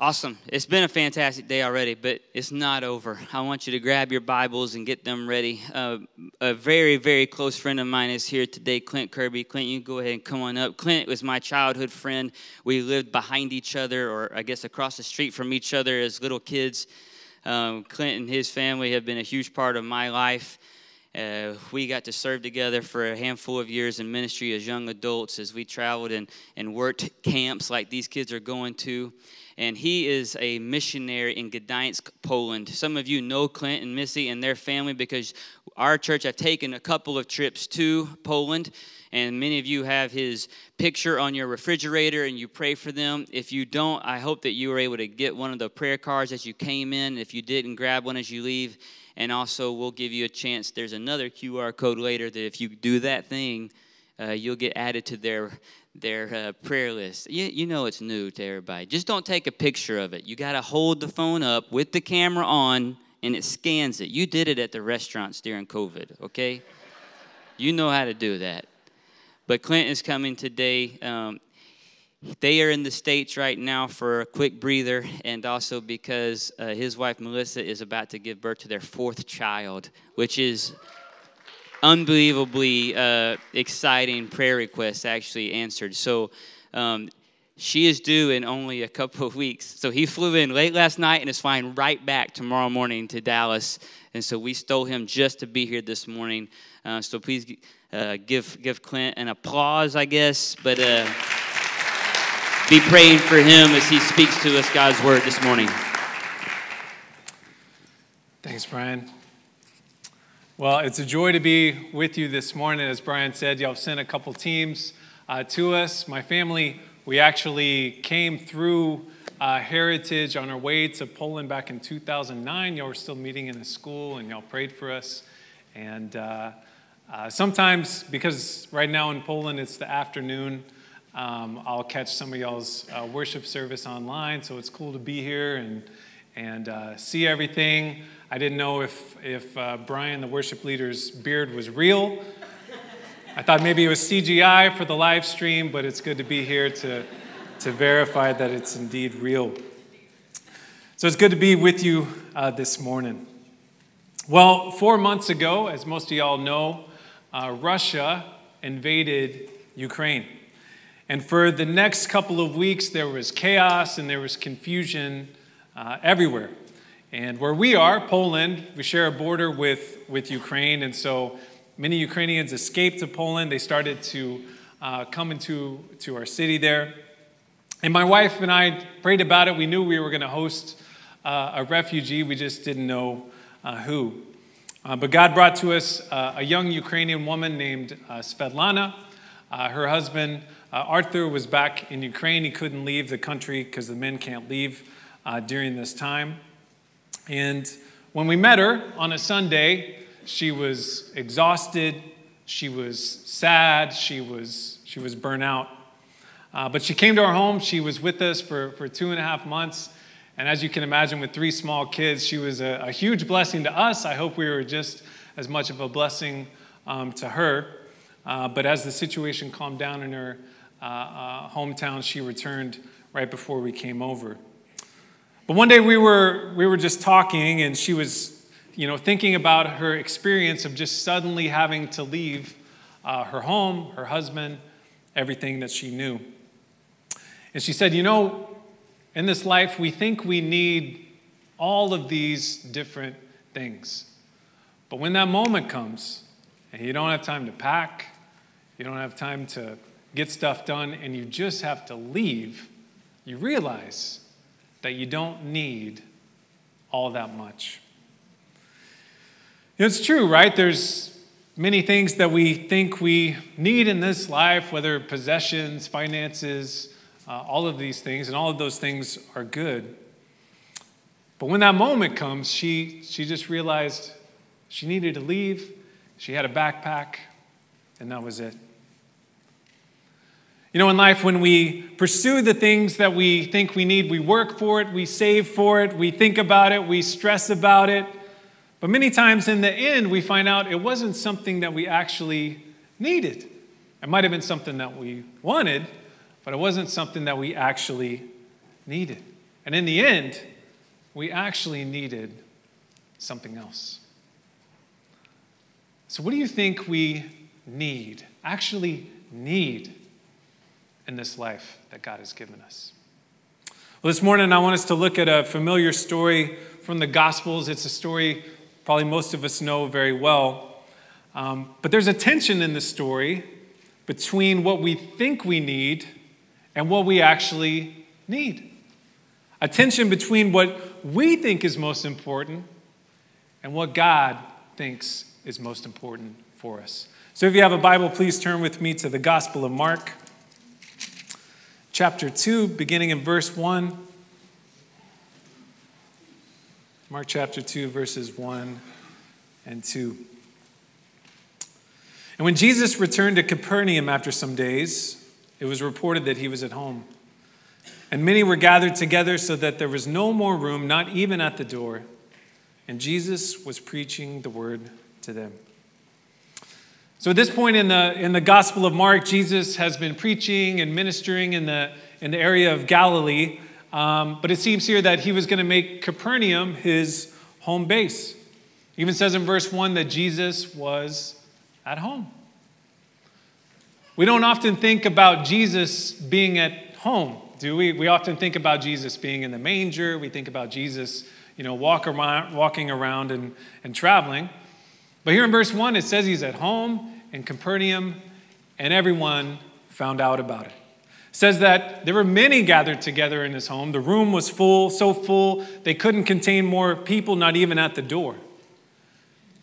Awesome. It's been a fantastic day already, but it's not over. I want you to grab your Bibles and get them ready. A very, very close friend of mine is here today, Clint Kirby. Clint, you can go ahead and come on up. Clint was my childhood friend. We lived behind each other, or I guess across the street from each other as little kids. Clint and his family have been a huge part of my life. We got to serve together for a handful of years in ministry as young adults as we traveled and worked camps like these kids are going to. And he is a missionary in Gdańsk, Poland. Some of you know Clint and Missy and their family because our church have taken a couple of trips to Poland. And many of you have his picture on your refrigerator and you pray for them. If you don't, I hope that you were able to get one of the prayer cards as you came in. If you didn't, grab one as you leave. And also, we'll give you a chance. There's another QR code later that if you do that thing, you'll get added to their prayer list. You know it's new to everybody. Just don't take a picture of it. You got to hold the phone up with the camera on, and it scans it. You did it at the restaurants during COVID, okay? You know how to do that. But Clint is coming today. They are in the States right now for a quick breather, and also because his wife, Melissa, is about to give birth to their fourth child, which is unbelievably exciting. Prayer requests actually answered. So she is due in only a couple of weeks. So he flew in late last night and is flying right back tomorrow morning to Dallas. And so we stole him just to be here this morning. So please give Clint an applause, I guess. But... be praying for him as he speaks to us God's word this morning. Thanks, Brian. Well, it's a joy to be with you this morning. As Brian said, y'all have sent a couple teams to us. My family, we actually came through Heritage on our way to Poland back in 2009. Y'all were still meeting in a school, and y'all prayed for us. And sometimes, because right now in Poland it's the afternoon, I'll catch some of y'all's worship service online, so it's cool to be here and see everything. I didn't know if Brian, the worship leader's beard, was real. I thought maybe it was CGI for the live stream, but it's good to be here to verify that it's indeed real. So it's good to be with you this morning. Well, 4 months ago, as most of y'all know, Russia invaded Ukraine. And for the next couple of weeks, there was chaos and there was confusion everywhere. And where we are, Poland, we share a border with Ukraine. And so many Ukrainians escaped to Poland. They started to come into our city there. And my wife and I prayed about it. We knew we were going to host a refugee. We just didn't know who. But God brought to us a young Ukrainian woman named Svetlana. Her husband... Arthur was back in Ukraine. He couldn't leave the country because the men can't leave during this time. And when we met her on a Sunday, she was exhausted, she was sad, she was burnt out. But she came to our home. She was with us for 2.5 months. And as you can imagine, with 3 small kids, she was a huge blessing to us. I hope we were just as much of a blessing to her. But as the situation calmed down in her hometown, she returned right before we came over. But one day we were just talking, and she was, thinking about her experience of just suddenly having to leave her home, her husband, everything that she knew. And she said, in this life, we think we need all of these different things. But when that moment comes, and you don't have time to pack, you don't have time to get stuff done, and you just have to leave, you realize that you don't need all that much. It's true, right? There's many things that we think we need in this life, whether possessions, finances, all of these things, and all of those things are good. But when that moment comes, she just realized she needed to leave. She had a backpack, and that was it. In life, when we pursue the things that we think we need, we work for it, we save for it, we think about it, we stress about it. But many times in the end, we find out it wasn't something that we actually needed. It might have been something that we wanted, but it wasn't something that we actually needed. And in the end, we actually needed something else. So what do you think we need, actually need, in this life that God has given us? Well, this morning I want us to look at a familiar story from the Gospels. It's a story probably most of us know very well. But there's a tension in the story between what we think we need and what we actually need. A tension between what we think is most important and what God thinks is most important for us. So if you have a Bible, please turn with me to the Gospel of Mark, chapter 2, beginning in verse 1. Mark chapter 2, verses 1 and 2. And when Jesus returned to Capernaum after some days, it was reported that he was at home. And many were gathered together so that there was no more room, not even at the door. And Jesus was preaching the word to them. So at this point in the Gospel of Mark, Jesus has been preaching and ministering in the area of Galilee. But it seems here that he was going to make Capernaum his home base. It even says in verse 1 that Jesus was at home. We don't often think about Jesus being at home, do we? We often think about Jesus being in the manger. We think about Jesus, walking around and traveling. But here in verse 1, it says he's at home in Capernaum, and everyone found out about it. It says that there were many gathered together in his home. The room was full, so full, they couldn't contain more people, not even at the door.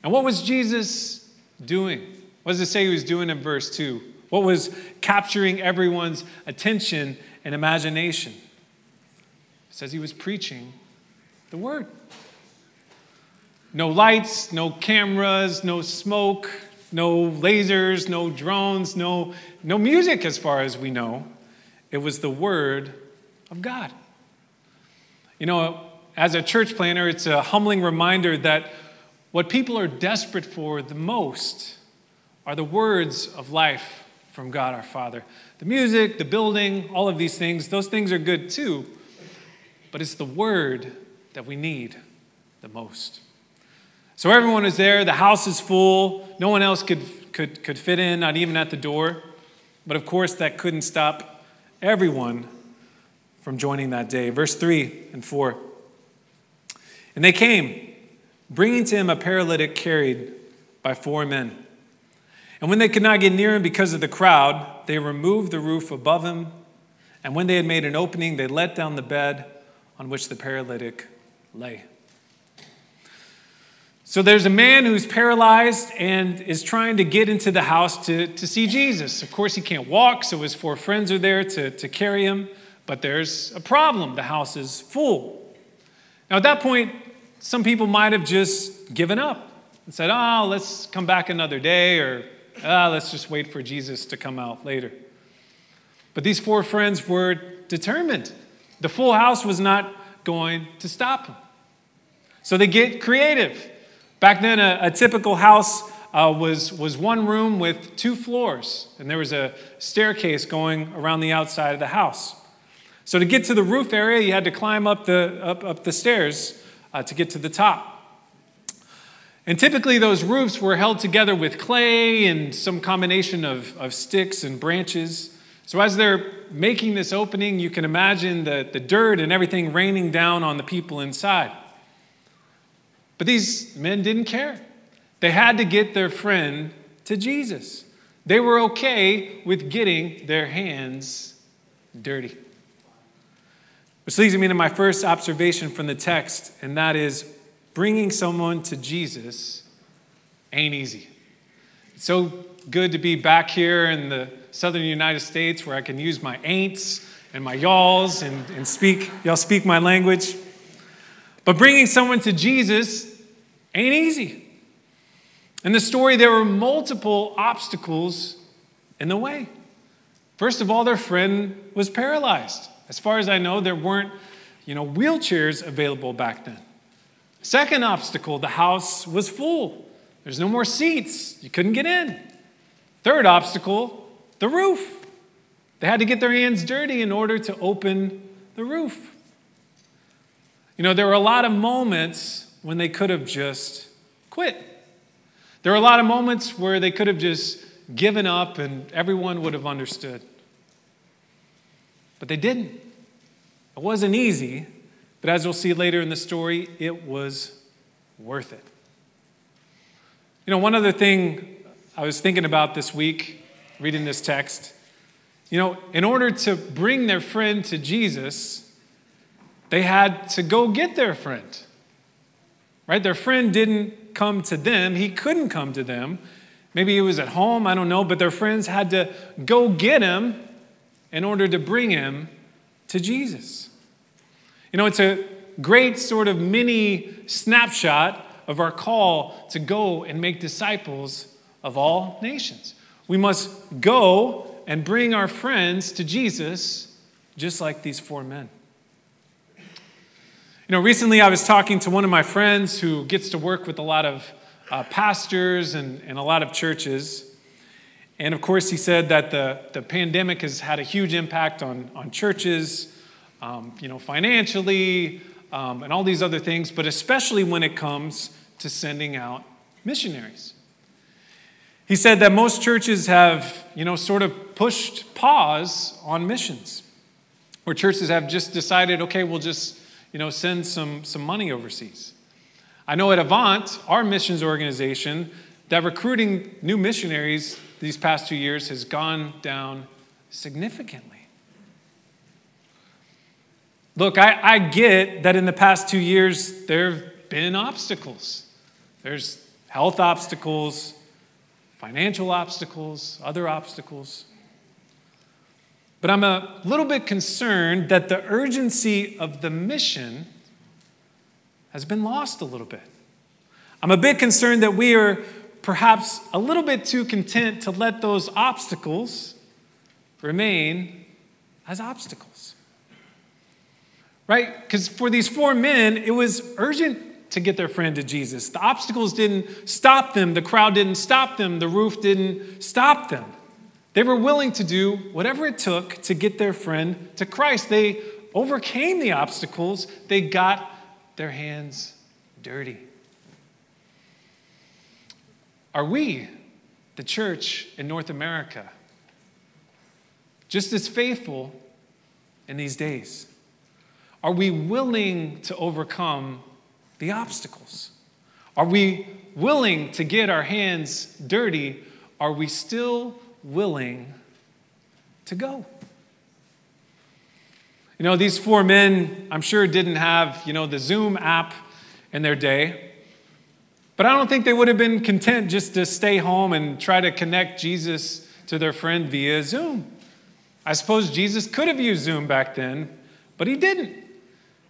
And what was Jesus doing? What does it say he was doing in verse 2? What was capturing everyone's attention and imagination? It says he was preaching the word. No lights, no cameras, no smoke, no lasers, no drones, no music as far as we know. It was the word of God. As a church planner, it's a humbling reminder that what people are desperate for the most are the words of life from God our Father. The music, the building, all of these things, those things are good too, but it's the word that we need the most. So everyone is there, the house is full, no one else could fit in, not even at the door. But of course, that couldn't stop everyone from joining that day. Verse 3 and 4. And they came, bringing to him a paralytic carried by 4 men. And when they could not get near him because of the crowd, they removed the roof above him. And when they had made an opening, they let down the bed on which the paralytic lay. So there's a man who's paralyzed and is trying to get into the house to see Jesus. Of course, he can't walk, so his 4 friends are there to carry him. But there's a problem. The house is full. Now, at that point, some people might have just given up and said, let's come back another day, or let's just wait for Jesus to come out later. But these 4 friends were determined. The full house was not going to stop them. So they get creative. Back then, a typical house was one room with 2 floors, and there was a staircase going around the outside of the house. So to get to the roof area, you had to climb up the stairs to get to the top. And typically, those roofs were held together with clay and some combination of sticks and branches. So as they're making this opening, you can imagine the dirt and everything raining down on the people inside. But these men didn't care. They had to get their friend to Jesus. They were okay with getting their hands dirty. Which leads me to my first observation from the text, and that is bringing someone to Jesus ain't easy. It's so good to be back here in the southern United States where I can use my ain'ts and my y'alls and y'all speak my language. But bringing someone to Jesus ain't easy. In the story, there were multiple obstacles in the way. First of all, their friend was paralyzed. As far as I know, there weren't, wheelchairs available back then. Second obstacle, the house was full. There's no more seats. You couldn't get in. Third obstacle, the roof. They had to get their hands dirty in order to open the roof. You know, there were a lot of moments when they could have just quit. There were a lot of moments where they could have just given up and everyone would have understood. But they didn't. It wasn't easy, but as we'll see later in the story, it was worth it. You know, one other thing I was thinking about this week, reading this text, you know, in order to bring their friend to Jesus, they had to go get their friend, right? Their friend didn't come to them. He couldn't come to them. Maybe he was at home, I don't know, but their friends had to go get him in order to bring him to Jesus. You know, it's a great sort of mini snapshot of our call to go and make disciples of all nations. We must go and bring our friends to Jesus, just like these four men. You know, recently I was talking to one of my friends who gets to work with a lot of pastors and a lot of churches. And of course, he said that the pandemic has had a huge impact on churches, you know, financially, and all these other things, but especially when it comes to sending out missionaries. He said that most churches have, you know, sort of pushed pause on missions, where churches have just decided, okay, we'll just, you know, send some money overseas. I know at Avant, our missions organization, that recruiting new missionaries these past 2 years has gone down significantly. Look, I get that in the past 2 years, there have been obstacles. There's health obstacles, financial obstacles, other obstacles. But I'm a little bit concerned that the urgency of the mission has been lost a little bit. I'm a bit concerned that we are perhaps a little bit too content to let those obstacles remain as obstacles. Right? Because for these four men, it was urgent to get their friend to Jesus. The obstacles didn't stop them. The crowd didn't stop them. The roof didn't stop them. They were willing to do whatever it took to get their friend to Christ. They overcame the obstacles. They got their hands dirty. Are we, the church in North America, just as faithful in these days? Are we willing to overcome the obstacles? Are we willing to get our hands dirty? Are we still willing to go? You know, these four men, I'm sure, didn't have, you know, the Zoom app in their day. But I don't think they would have been content just to stay home and try to connect Jesus to their friend via Zoom. I suppose Jesus could have used Zoom back then, but he didn't.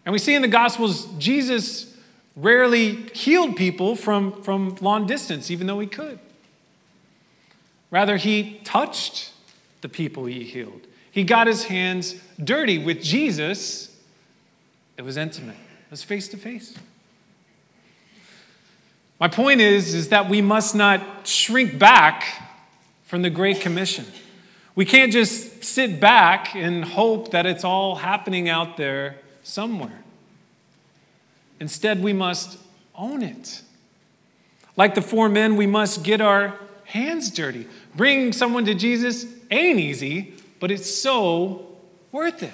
And we see in the Gospels, Jesus rarely healed people from long distance, even though he could. Rather, he touched the people he healed. He got his hands dirty. With Jesus, it was intimate. It was face to face. My point is that we must not shrink back from the Great Commission. We can't just sit back and hope that it's all happening out there somewhere. Instead, we must own it. Like the four men, we must get our hands dirty. Bringing someone to Jesus ain't easy, but it's so worth it.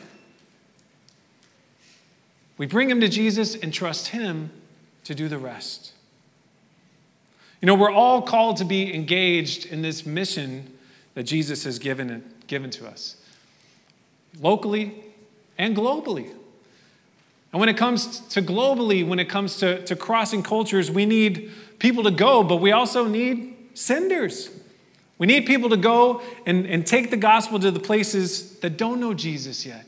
We bring him to Jesus and trust him to do the rest. You know, we're all called to be engaged in this mission that Jesus has given to us, locally and globally. And when it comes to globally, when it comes to crossing cultures, we need people to go, but we also need senders. We need people to go and take the gospel to the places that don't know Jesus yet.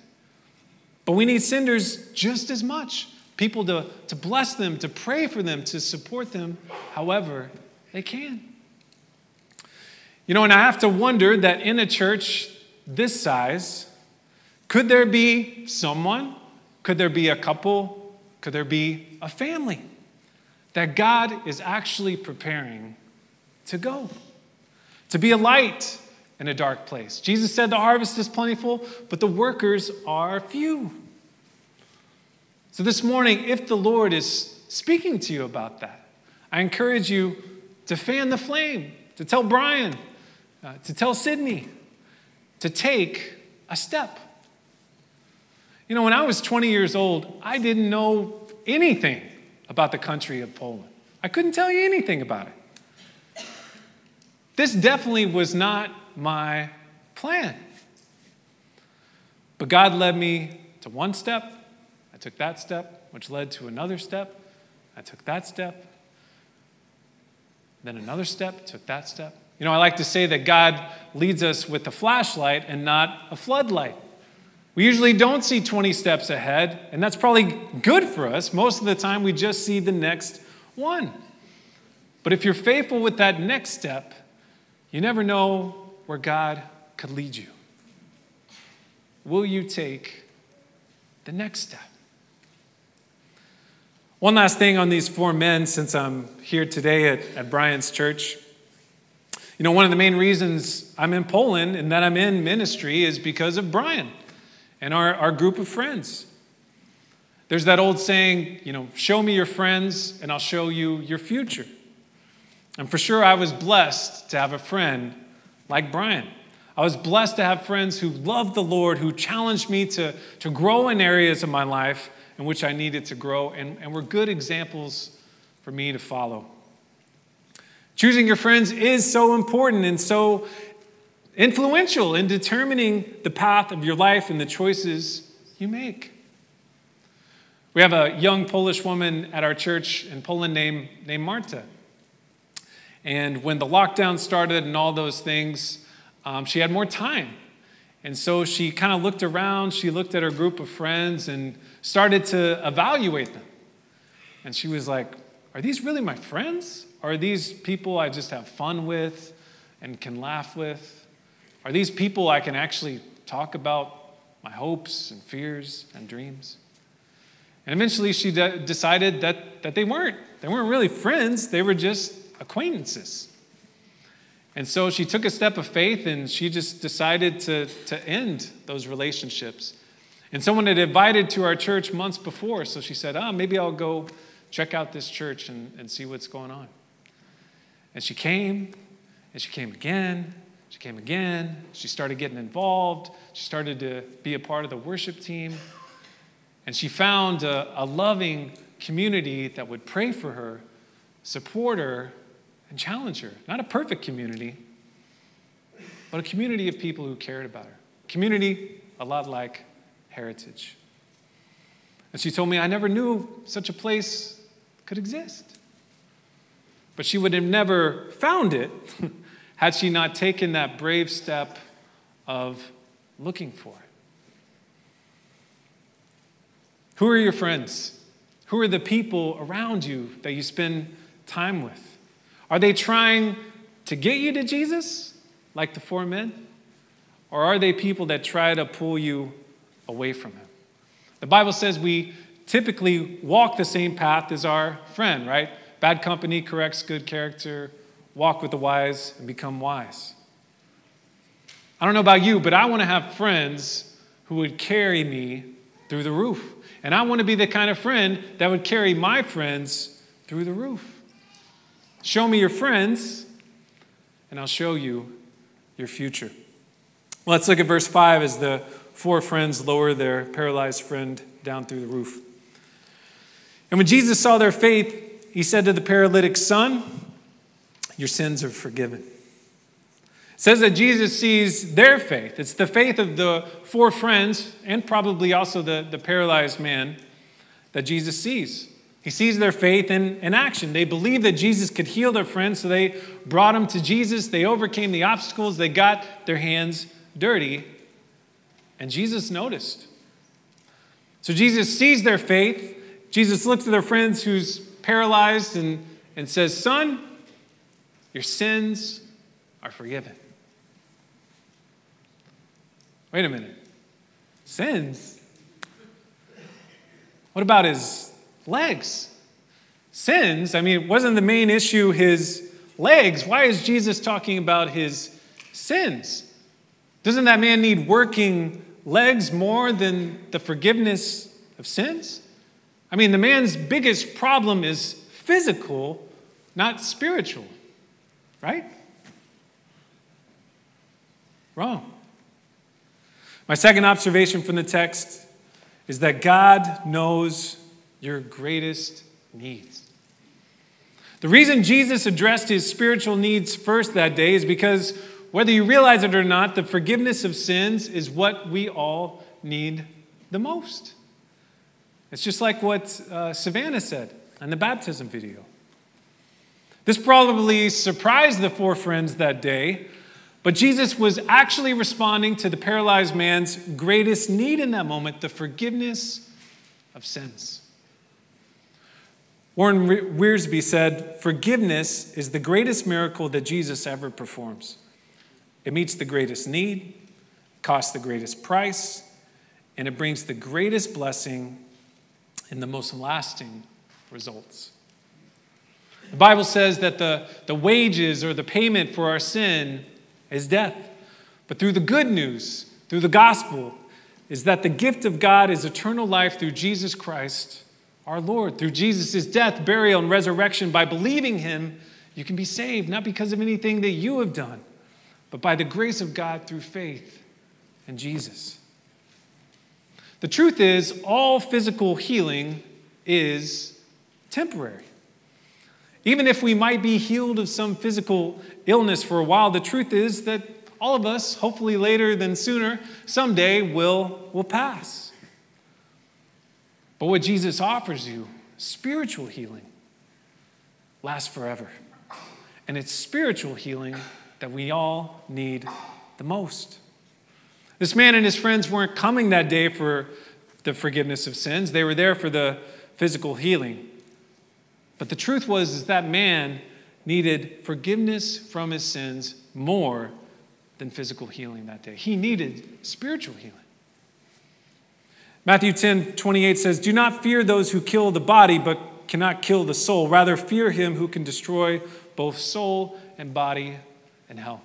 But we need senders just as much. People to bless them, to pray for them, to support them however they can. You know, and I have to wonder that in a church this size, could there be someone, could there be a couple, could there be a family that God is actually preparing to go, to be a light in a dark place? Jesus said the harvest is plentiful, but the workers are few. So this morning, if the Lord is speaking to you about that, I encourage you to fan the flame, to tell Brian, to tell Sydney, to take a step. You know, when I was 20 years old, I didn't know anything about the country of Poland. I couldn't tell you anything about it. This definitely was not my plan. But God led me to one step. I took that step, which led to another step. I took that step. Then another step, took that step. You know, I like to say that God leads us with a flashlight and not a floodlight. We usually don't see 20 steps ahead, and that's probably good for us. Most of the time, we just see the next one. But if you're faithful with that next step, you never know where God could lead you. Will you take the next step? One last thing on these four men, since I'm here today at Brian's church. You know, one of the main reasons I'm in Poland and that I'm in ministry is because of Brian and our group of friends. There's that old saying, you know, show me your friends and I'll show you your future. And for sure, I was blessed to have a friend like Brian. I was blessed to have friends who loved the Lord, who challenged me to grow in areas of my life in which I needed to grow, and were good examples for me to follow. Choosing your friends is so important and so influential in determining the path of your life and the choices you make. We have a young Polish woman at our church in Poland named Marta. And when the lockdown started and all those things, she had more time. And so she kind of looked around, she looked at her group of friends and started to evaluate them. And she was like, are these really my friends? Are these people I just have fun with and can laugh with? Are these people I can actually talk about my hopes and fears and dreams? And eventually she decided that they weren't. They weren't really friends. They were just acquaintances. And so she took a step of faith and she just decided to end those relationships. And someone had invited to our church months before. So she said, maybe I'll go check out this church and see what's going on. And she came, and she came again, she came again. She started getting involved. She started to be a part of the worship team. And she found a loving community that would pray for her, support her, and challenge her. Not a perfect community, but a community of people who cared about her. Community a lot like Heritage. And she told me, I never knew such a place could exist. But she would have never found it had she not taken that brave step of looking for it. Who are your friends? Who are the people around you that you spend time with? Are they trying to get you to Jesus, like the four men? Or are they people that try to pull you away from him? The Bible says we typically walk the same path as our friend, right? Bad company corrects good character. Walk with the wise and become wise. I don't know about you, but I want to have friends who would carry me through the roof. And I want to be the kind of friend that would carry my friends through the roof. Show me your friends, and I'll show you your future. Well, let's look at verse 5 as the four friends lower their paralyzed friend down through the roof. And when Jesus saw their faith, he said to the paralytic, son, your sins are forgiven. It says that Jesus sees their faith. It's the faith of the four friends and probably also the paralyzed man that Jesus sees. He sees their faith in action. They believed that Jesus could heal their friends, so they brought him to Jesus. They overcame the obstacles. They got their hands dirty. And Jesus noticed. So Jesus sees their faith. Jesus looks at their friends who's paralyzed and says, son, your sins are forgiven. Wait a minute. Sins? What about his legs? Sins? I mean, wasn't the main issue his legs? Why is Jesus talking about his sins? Doesn't that man need working legs more than the forgiveness of sins? I mean, the man's biggest problem is physical, not spiritual, right? Wrong. My second observation from the text is that God knows your greatest needs. The reason Jesus addressed his spiritual needs first that day is because, whether you realize it or not, the forgiveness of sins is what we all need the most. It's just like what Savannah said in the baptism video. This probably surprised the four friends that day, but Jesus was actually responding to the paralyzed man's greatest need in that moment, the forgiveness of sins. Warren Wiersbe said, "Forgiveness is the greatest miracle that Jesus ever performs. It meets the greatest need, costs the greatest price, and it brings the greatest blessing and the most lasting results." The Bible says that the wages or the payment for our sin is death. But through the good news, through the gospel, is that the gift of God is eternal life through Jesus Christ, our Lord. Through Jesus' death, burial, and resurrection, by believing him, you can be saved, not because of anything that you have done, but by the grace of God through faith in Jesus. The truth is, all physical healing is temporary. Even if we might be healed of some physical illness for a while, the truth is that all of us, hopefully later than sooner, someday will pass. But what Jesus offers you, spiritual healing, lasts forever. And it's spiritual healing that we all need the most. This man and his friends weren't coming that day for the forgiveness of sins. They were there for the physical healing. But the truth was that man needed forgiveness from his sins more than physical healing that day. He needed spiritual healing. Matthew 10:28 says, "Do not fear those who kill the body but cannot kill the soul. Rather fear him who can destroy both soul and body in hell."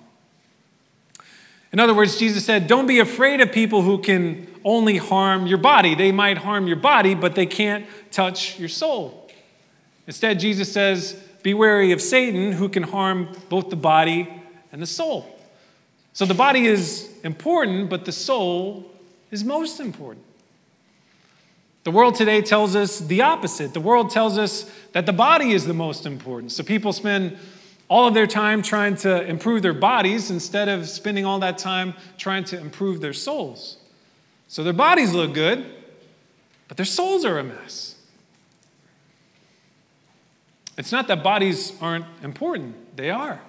In other words, Jesus said, don't be afraid of people who can only harm your body. They might harm your body, but they can't touch your soul. Instead, Jesus says, be wary of Satan, who can harm both the body and the soul. So the body is important, but the soul is most important. The world today tells us the opposite. The world tells us that the body is the most important. So people spend all of their time trying to improve their bodies instead of spending all that time trying to improve their souls. So their bodies look good, but their souls are a mess. It's not that bodies aren't important. They are.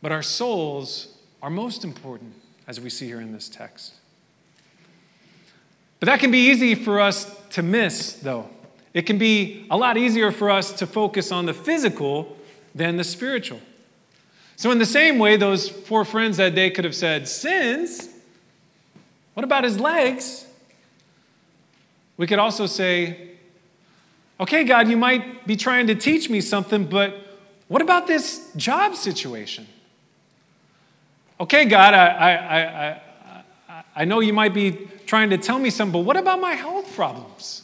But our souls are most important, as we see here in this text. But that can be easy for us to miss, though. It can be a lot easier for us to focus on the physical than the spiritual. So in the same way, those four friends that day could have said, sins? What about his legs? We could also say, okay, God, you might be trying to teach me something, but what about this job situation? Okay, God, I know you might be trying to tell me something, but what about my health problems?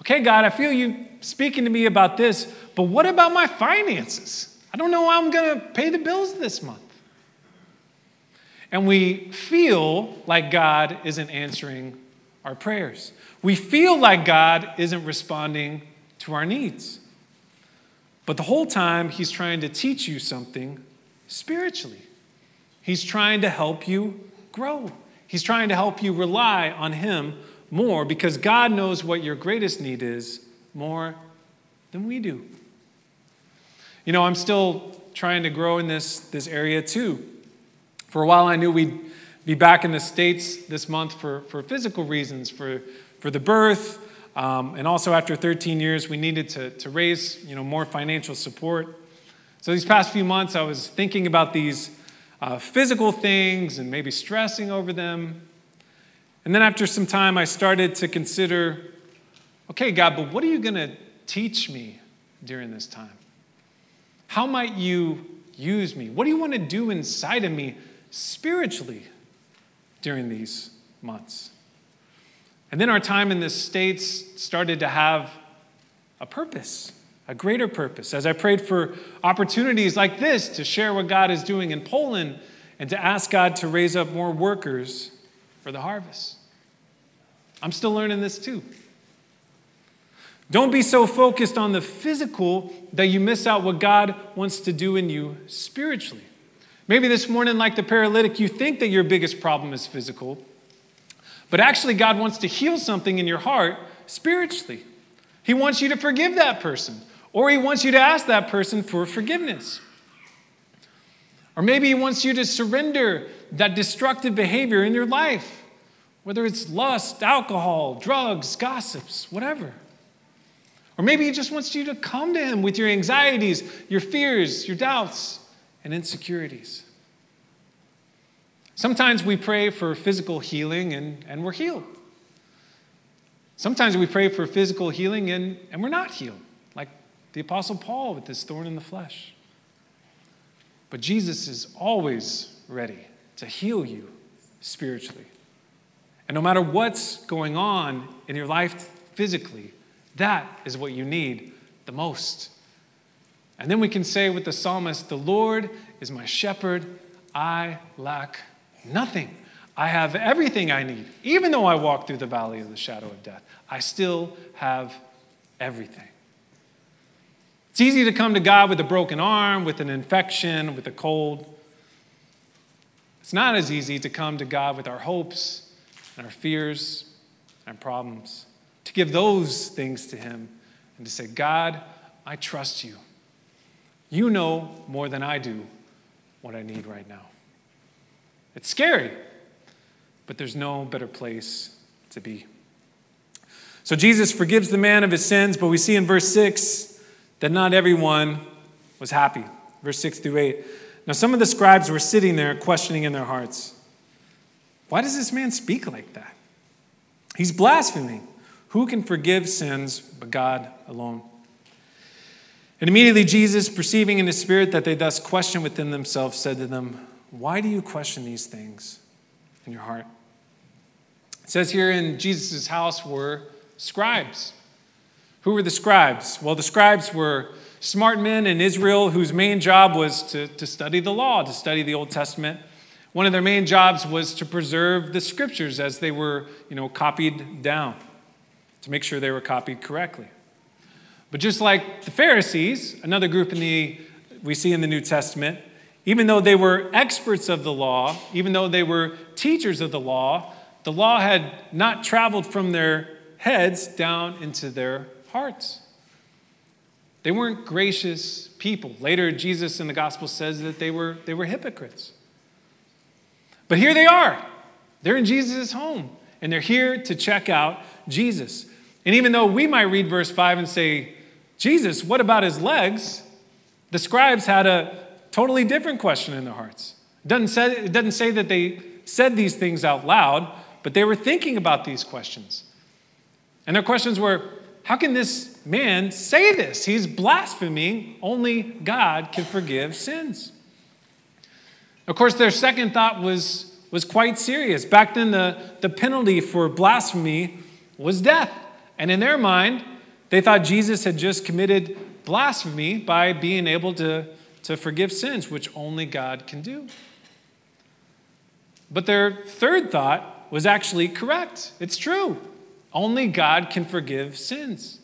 Okay, God, I feel you speaking to me about this, but what about my finances? I don't know how I'm going to pay the bills this month. And we feel like God isn't answering our prayers. We feel like God isn't responding to our needs. But the whole time, he's trying to teach you something spiritually. He's trying to help you grow. He's trying to help you rely on him more, because God knows what your greatest need is more than we do. You know, I'm still trying to grow in this area too. For a while, I knew we'd be back in the States this month for physical reasons, for the birth, and also after 13 years, we needed to raise more financial support. So these past few months, I was thinking about these physical things and maybe stressing over them. And then after some time, I started to consider, okay, God, but what are you going to teach me during this time? How might you use me? What do you want to do inside of me spiritually during these months? And then our time in the States started to have a purpose, a greater purpose, as I prayed for opportunities like this to share what God is doing in Poland and to ask God to raise up more workers for the harvest. I'm still learning this too. Don't be so focused on the physical that you miss out what God wants to do in you spiritually. Maybe this morning, like the paralytic, you think that your biggest problem is physical, but actually God wants to heal something in your heart spiritually. He wants you to forgive that person, or he wants you to ask that person for forgiveness. Or maybe he wants you to surrender that destructive behavior in your life, whether it's lust, alcohol, drugs, gossips, whatever. Or maybe he just wants you to come to him with your anxieties, your fears, your doubts, and insecurities. Sometimes we pray for physical healing and we're healed. Sometimes we pray for physical healing and we're not healed, like the Apostle Paul with his thorn in the flesh. But Jesus is always ready to heal you spiritually. And no matter what's going on in your life physically, that is what you need the most. And then we can say with the psalmist, "The Lord is my shepherd, I lack nothing. I have everything I need. Even though I walk through the valley of the shadow of death, I still have everything." It's easy to come to God with a broken arm, with an infection, with a cold. It's not as easy to come to God with our hopes and our fears and problems, to give those things to him and to say, "God, I trust you. You know more than I do what I need right now." It's scary, but there's no better place to be. So Jesus forgives the man of his sins, but we see in verse 6 that not everyone was happy. Verse 6-8. "Now some of the scribes were sitting there questioning in their hearts, 'Why does this man speak like that? He's blaspheming. Who can forgive sins but God alone?' And immediately Jesus, perceiving in his spirit that they thus questioned within themselves, said to them, 'Why do you question these things in your heart?'" It says here in Jesus' house were scribes. Who were the scribes? Well, the scribes were smart men in Israel whose main job was to study the law, to study the Old Testament. One of their main jobs was to preserve the scriptures as they were, copied down, to make sure they were copied correctly. But just like the Pharisees, another group we see in the New Testament, even though they were experts of the law, even though they were teachers of the law had not traveled from their heads down into their hearts. They weren't gracious people. Later, Jesus in the gospel says that they were hypocrites. But here they are. They're in Jesus' home, and they're here to check out Jesus. And even though we might read verse 5 and say, "Jesus, what about his legs?" the scribes had a totally different question in their hearts. It doesn't say that they said these things out loud, but they were thinking about these questions. And their questions were, "How can this man say this? He's blaspheming. Only God can forgive sins." Of course, their second thought was quite serious. Back then, the penalty for blasphemy was death. And in their mind, they thought Jesus had just committed blasphemy by being able to forgive sins, which only God can do. But their third thought was actually correct. It's true. Only God can forgive sins.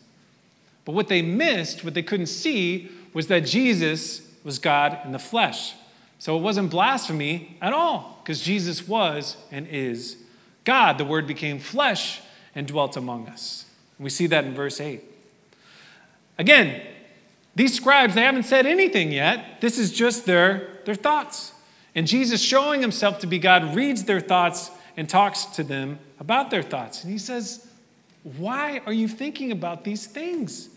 But what they missed, what they couldn't see, was that Jesus was God in the flesh. So it wasn't blasphemy at all, because Jesus was and is God. The Word became flesh and dwelt among us. We see that in verse 8. Again, these scribes, they haven't said anything yet. This is just their thoughts. And Jesus, showing himself to be God, reads their thoughts and talks to them about their thoughts. And he says, "Why are you thinking about these things?"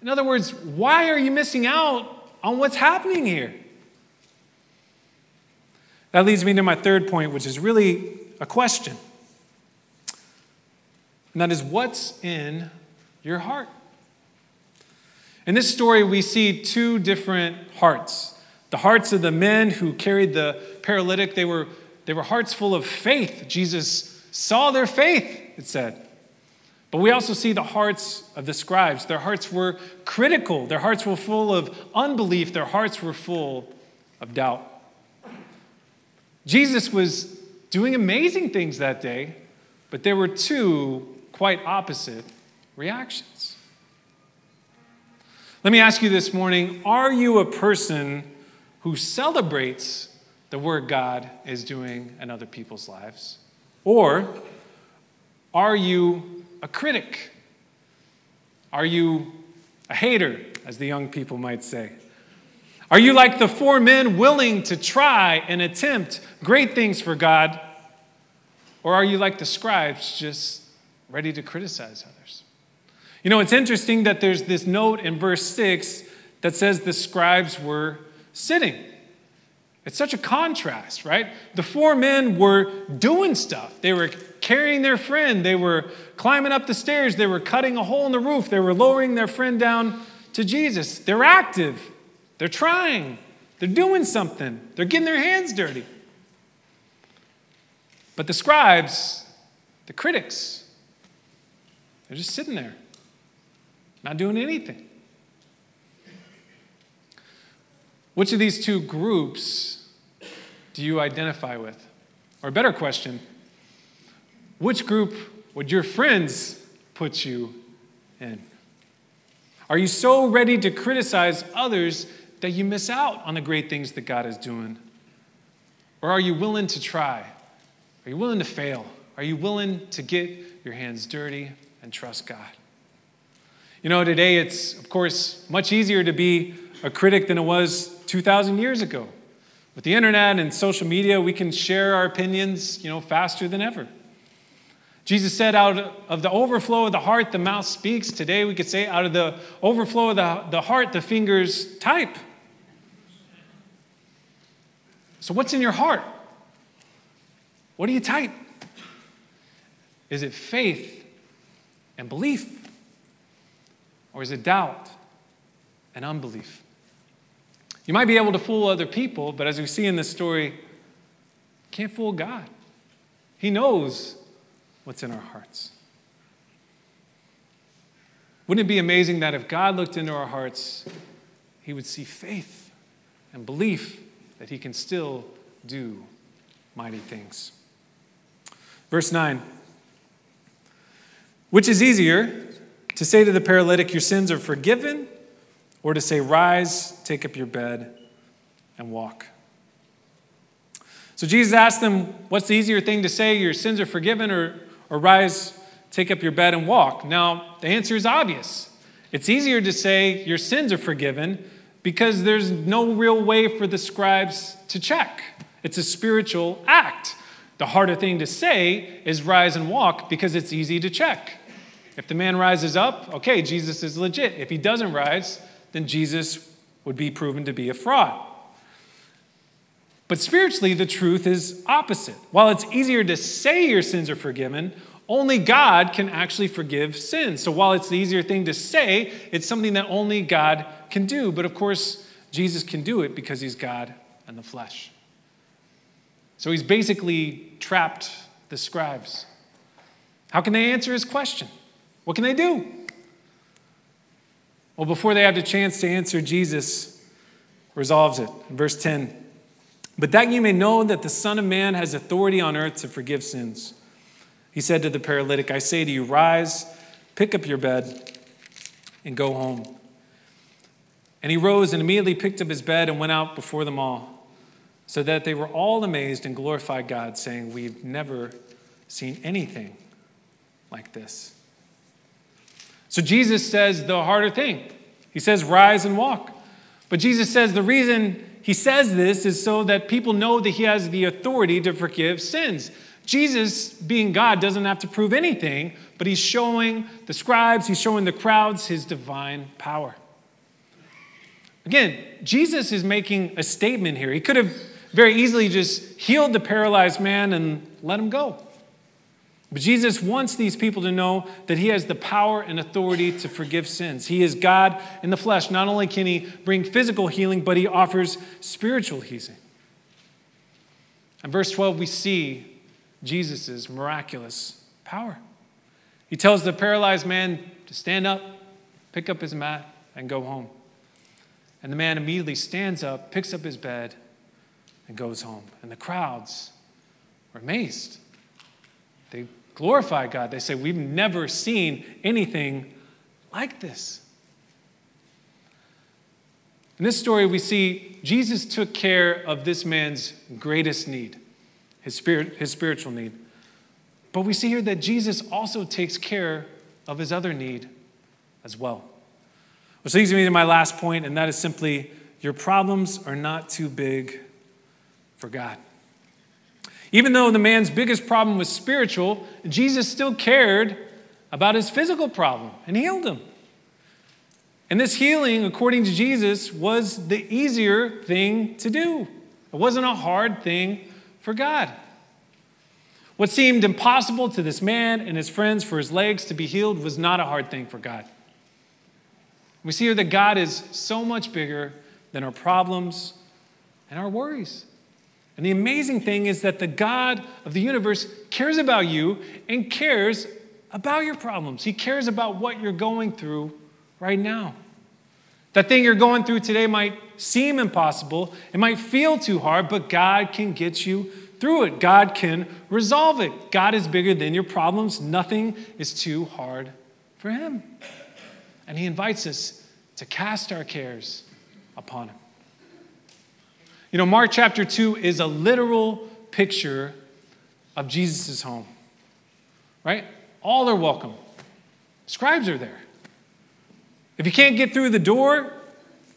In other words, why are you missing out on what's happening here? That leads me to my third point, which is really a question. And that is, what's in your heart? In this story, we see two different hearts. The hearts of the men who carried the paralytic, they were hearts full of faith. Jesus saw their faith. it said. But we also see the hearts of the scribes. Their hearts were critical. Their hearts were full of unbelief. Their hearts were full of doubt. Jesus was doing amazing things that day, but there were two quite opposite reactions. Let me ask you this morning, are you a person who celebrates the work God is doing in other people's lives? Or are you a critic? Are you a hater, as the young people might say? Are you like the four men willing to try and attempt great things for God? Or are you like the scribes, just ready to criticize others? You know, it's interesting that there's this note in verse 6 that says the scribes were sitting. It's such a contrast, right? The four men were doing stuff. They were carrying their friend. They were climbing up the stairs. They were cutting a hole in the roof. They were lowering their friend down to Jesus. They're active. They're trying. They're doing something. They're getting their hands dirty. But the scribes, the critics, they're just sitting there, not doing anything. Which of these two groups do you identify with? Or a better question, which group would your friends put you in? Are you so ready to criticize others that you miss out on the great things that God is doing? Or are you willing to try? Are you willing to fail? Are you willing to get your hands dirty and trust God? You know, today it's, of course, much easier to be a critic than it was 2,000 years ago. With the internet and social media, we can share our opinions, you know, faster than ever. Jesus said, out of the overflow of the heart, the mouth speaks. Today we could say, out of the overflow of the heart, the fingers type. So what's in your heart? What do you type? Is it faith and belief? Or is it doubt and unbelief? You might be able to fool other people, but as we see in this story, you can't fool God. He knows what's in our hearts. Wouldn't it be amazing that if God looked into our hearts, he would see faith and belief that he can still do mighty things? Verse 9, which is easier, to say to the paralytic, your sins are forgiven, or to say, rise, take up your bed, and walk? So Jesus asked them, what's the easier thing to say, your sins are forgiven, or rise, take up your bed and walk? Now, the answer is obvious. It's easier to say your sins are forgiven because there's no real way for the scribes to check. It's a spiritual act. The harder thing to say is rise and walk because it's easy to check. If the man rises up, okay, Jesus is legit. If he doesn't rise, then Jesus would be proven to be a fraud. But spiritually, the truth is opposite. While it's easier to say your sins are forgiven, only God can actually forgive sins. So while it's the easier thing to say, it's something that only God can do. But of course, Jesus can do it because he's God in the flesh. So he's basically trapped the scribes. How can they answer his question? What can they do? Well, before they have the chance to answer, Jesus resolves it. In verse 10, but that you may know that the Son of Man has authority on earth to forgive sins. He said to the paralytic, I say to you, rise, pick up your bed, and go home. And he rose and immediately picked up his bed and went out before them all, so that they were all amazed and glorified God, saying, we've never seen anything like this. So Jesus says the harder thing. He says, rise and walk. But Jesus says the reason he says this is so that people know that he has the authority to forgive sins. Jesus, being God, doesn't have to prove anything, but he's showing the scribes, he's showing the crowds his divine power. Again, Jesus is making a statement here. He could have very easily just healed the paralyzed man and let him go. But Jesus wants these people to know that he has the power and authority to forgive sins. He is God in the flesh. Not only can he bring physical healing, but he offers spiritual healing. In verse 12, we see Jesus' miraculous power. He tells the paralyzed man to stand up, pick up his mat, and go home. And the man immediately stands up, picks up his bed, and goes home. And the crowds were amazed. They glorify God. They say, we've never seen anything like this. In this story, we see Jesus took care of this man's greatest need, his spiritual need. But we see here that Jesus also takes care of his other need as well. Which leads me to my last point, and that is simply, your problems are not too big for God. Even though the man's biggest problem was spiritual, Jesus still cared about his physical problem and healed him. And this healing, according to Jesus, was the easier thing to do. It wasn't a hard thing for God. What seemed impossible to this man and his friends for his legs to be healed was not a hard thing for God. We see here that God is so much bigger than our problems and our worries. And the amazing thing is that the God of the universe cares about you and cares about your problems. He cares about what you're going through right now. That thing you're going through today might seem impossible. It might feel too hard, but God can get you through it. God can resolve it. God is bigger than your problems. Nothing is too hard for him. And he invites us to cast our cares upon him. You know, Mark chapter 2 is a literal picture of Jesus' home, right? All are welcome. Scribes are there. If you can't get through the door,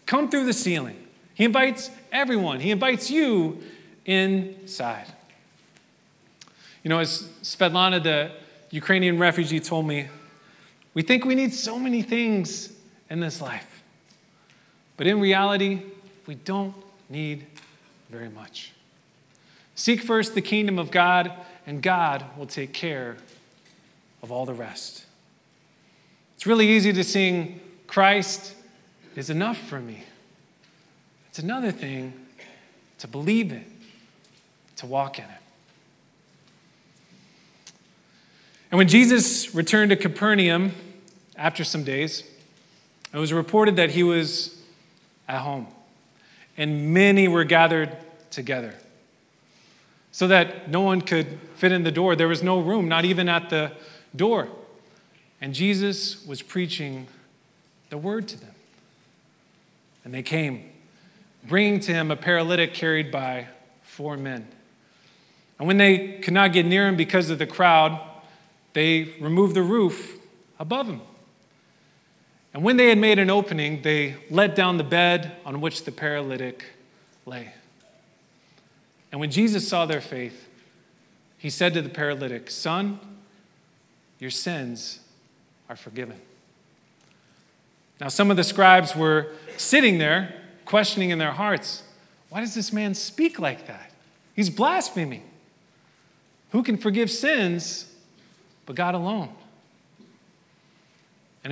come through the ceiling. He invites everyone. He invites you inside. You know, as Svetlana, the Ukrainian refugee, told me, we think we need so many things in this life. But in reality, we don't need very much. Seek first the kingdom of God, and God will take care of all the rest. It's really easy to sing, Christ is enough for me. It's another thing to believe it, to walk in it. And when Jesus returned to Capernaum after some days, it was reported that he was at home, and many were gathered together so that no one could fit in the door. There was no room, not even at the door. And Jesus was preaching the word to them. And they came, bringing to him a paralytic carried by 4 men. And when they could not get near him because of the crowd, they removed the roof above him. And when they had made an opening, they let down the bed on which the paralytic lay. And when Jesus saw their faith, he said to the paralytic, Son, your sins are forgiven. Now, some of the scribes were sitting there, questioning in their hearts, why does this man speak like that? He's blaspheming. Who can forgive sins but God alone? And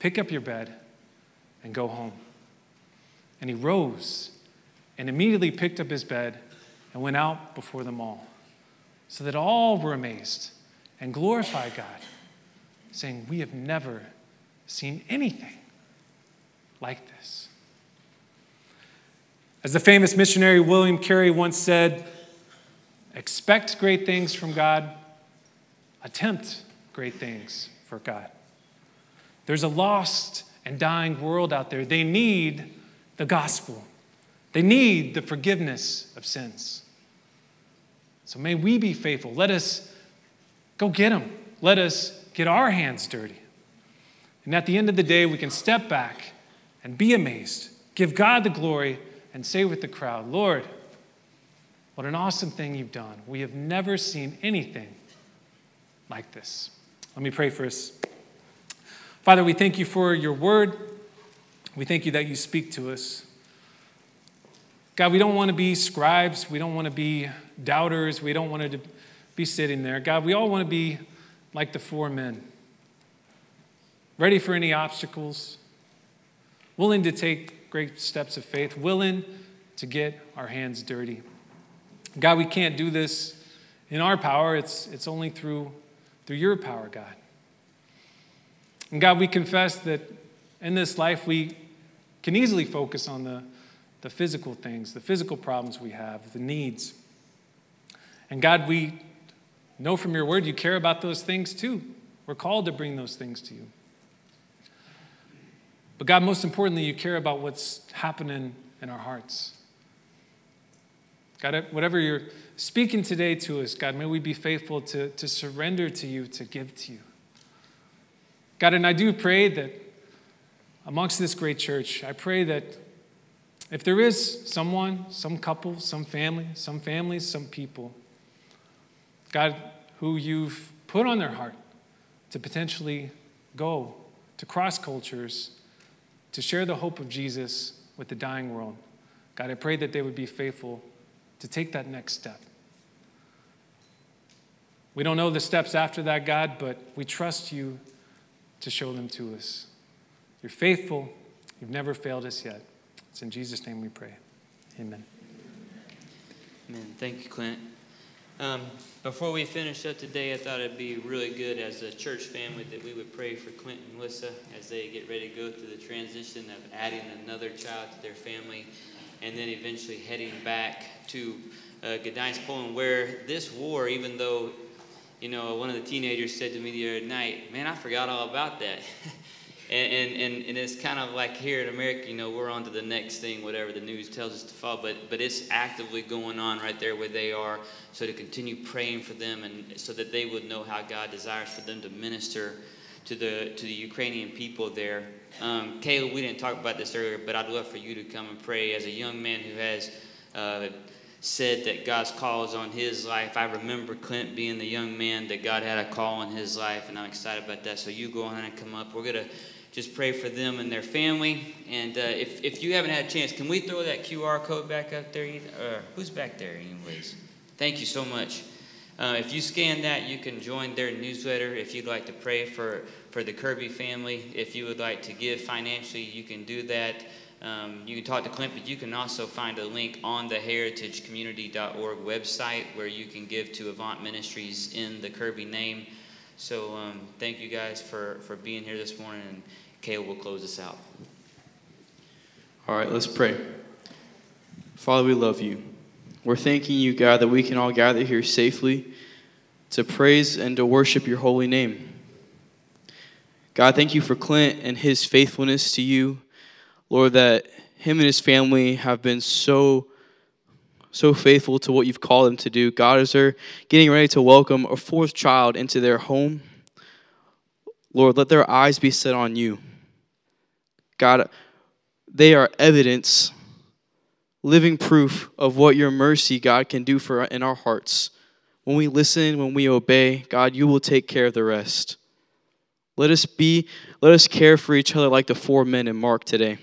pick up your bed, and go home. And he rose and immediately picked up his bed and went out before them all, so that all were amazed and glorified God, saying, we have never seen anything like this. As the famous missionary William Carey once said, expect great things from God, attempt great things for God. There's a lost and dying world out there. They need the gospel. They need the forgiveness of sins. So may we be faithful. Let us go get them. Let us get our hands dirty. And at the end of the day, we can step back and be amazed, give God the glory, and say with the crowd, Lord, what an awesome thing you've done. We have never seen anything like this. Let me pray for us. Father, we thank you for your word. We thank you that you speak to us. God, we don't want to be scribes. We don't want to be doubters. We don't want to be sitting there. God, we all want to be like the four men, ready for any obstacles, willing to take great steps of faith, willing to get our hands dirty. God, we can't do this in our power. It's only through your power, God. And God, we confess that in this life we can easily focus on the physical things, the physical problems we have, the needs. And God, we know from your word you care about those things too. We're called to bring those things to you. But God, most importantly, you care about what's happening in our hearts. God, whatever you're speaking today to us, God, may we be faithful to surrender to you, to give to you. God, and I do pray that amongst this great church, I pray that if there is someone, some couple, some families, some people, God, who you've put on their heart to potentially go to cross cultures, to share the hope of Jesus with the dying world, God, I pray that they would be faithful to take that next step. We don't know the steps after that, God, but we trust you to show them to us. You're faithful. You've never failed us yet. It's in Jesus' name we pray. Amen. Amen. Thank you, Clint. Before we finish up today, I thought it'd be really good as a church family that we would pray for Clint and Melissa as they get ready to go through the transition of adding another child to their family, and then eventually heading back to Gdańsk, Poland, where this war, even though, you know, one of the teenagers said to me the other night, man, I forgot all about that. and it's kind of like here in America, you know, we're on to the next thing, whatever the news tells us to follow, but it's actively going on right there where they are, so to continue praying for them and so that they would know how God desires for them to minister to the Ukrainian people there. Caleb, we didn't talk about this earlier, but I'd love for you to come and pray. As a young man who has said that God's call is on his life, I remember Clint being the young man that God had a call on his life, and I'm excited about that. So you go on and come up. We're going to just pray for them and their family. And if you haven't had a chance, can we throw that QR code back up there? Who's back there anyways? Thank you so much. If you scan that, you can join their newsletter. If you'd like to pray for the Kirby family, if you would like to give financially, you can do that. You can talk to Clint, but you can also find a link on the heritagecommunity.org website where you can give to Avant Ministries in the Kirby name. So thank you guys for being here this morning, and Caleb will close us out. All right, let's pray. Father, we love you. We're thanking you, God, that we can all gather here safely to praise and to worship your holy name. God, thank you for Clint and his faithfulness to you. Lord, that him and his family have been so faithful to what you've called them to do. God, as they're getting ready to welcome a fourth child into their home, Lord, let their eyes be set on you. God, they are evidence, living proof of what your mercy, God, can do for in our hearts. When we listen, when we obey, God, you will take care of the rest. Let us care for each other like the four men in Mark today,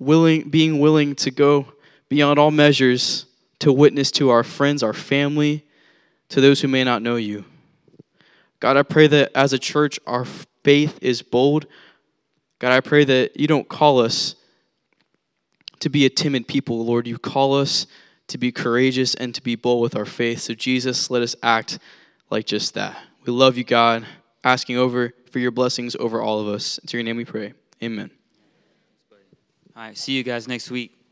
being willing to go beyond all measures to witness to our friends, our family, to those who may not know you. God, I pray that as a church, our faith is bold. God, I pray that you don't call us to be a timid people, Lord. You call us to be courageous and to be bold with our faith. So, Jesus, let us act like just that. We love you, God, asking over for your blessings over all of us. It's in your name we pray. Amen. All right, see you guys next week.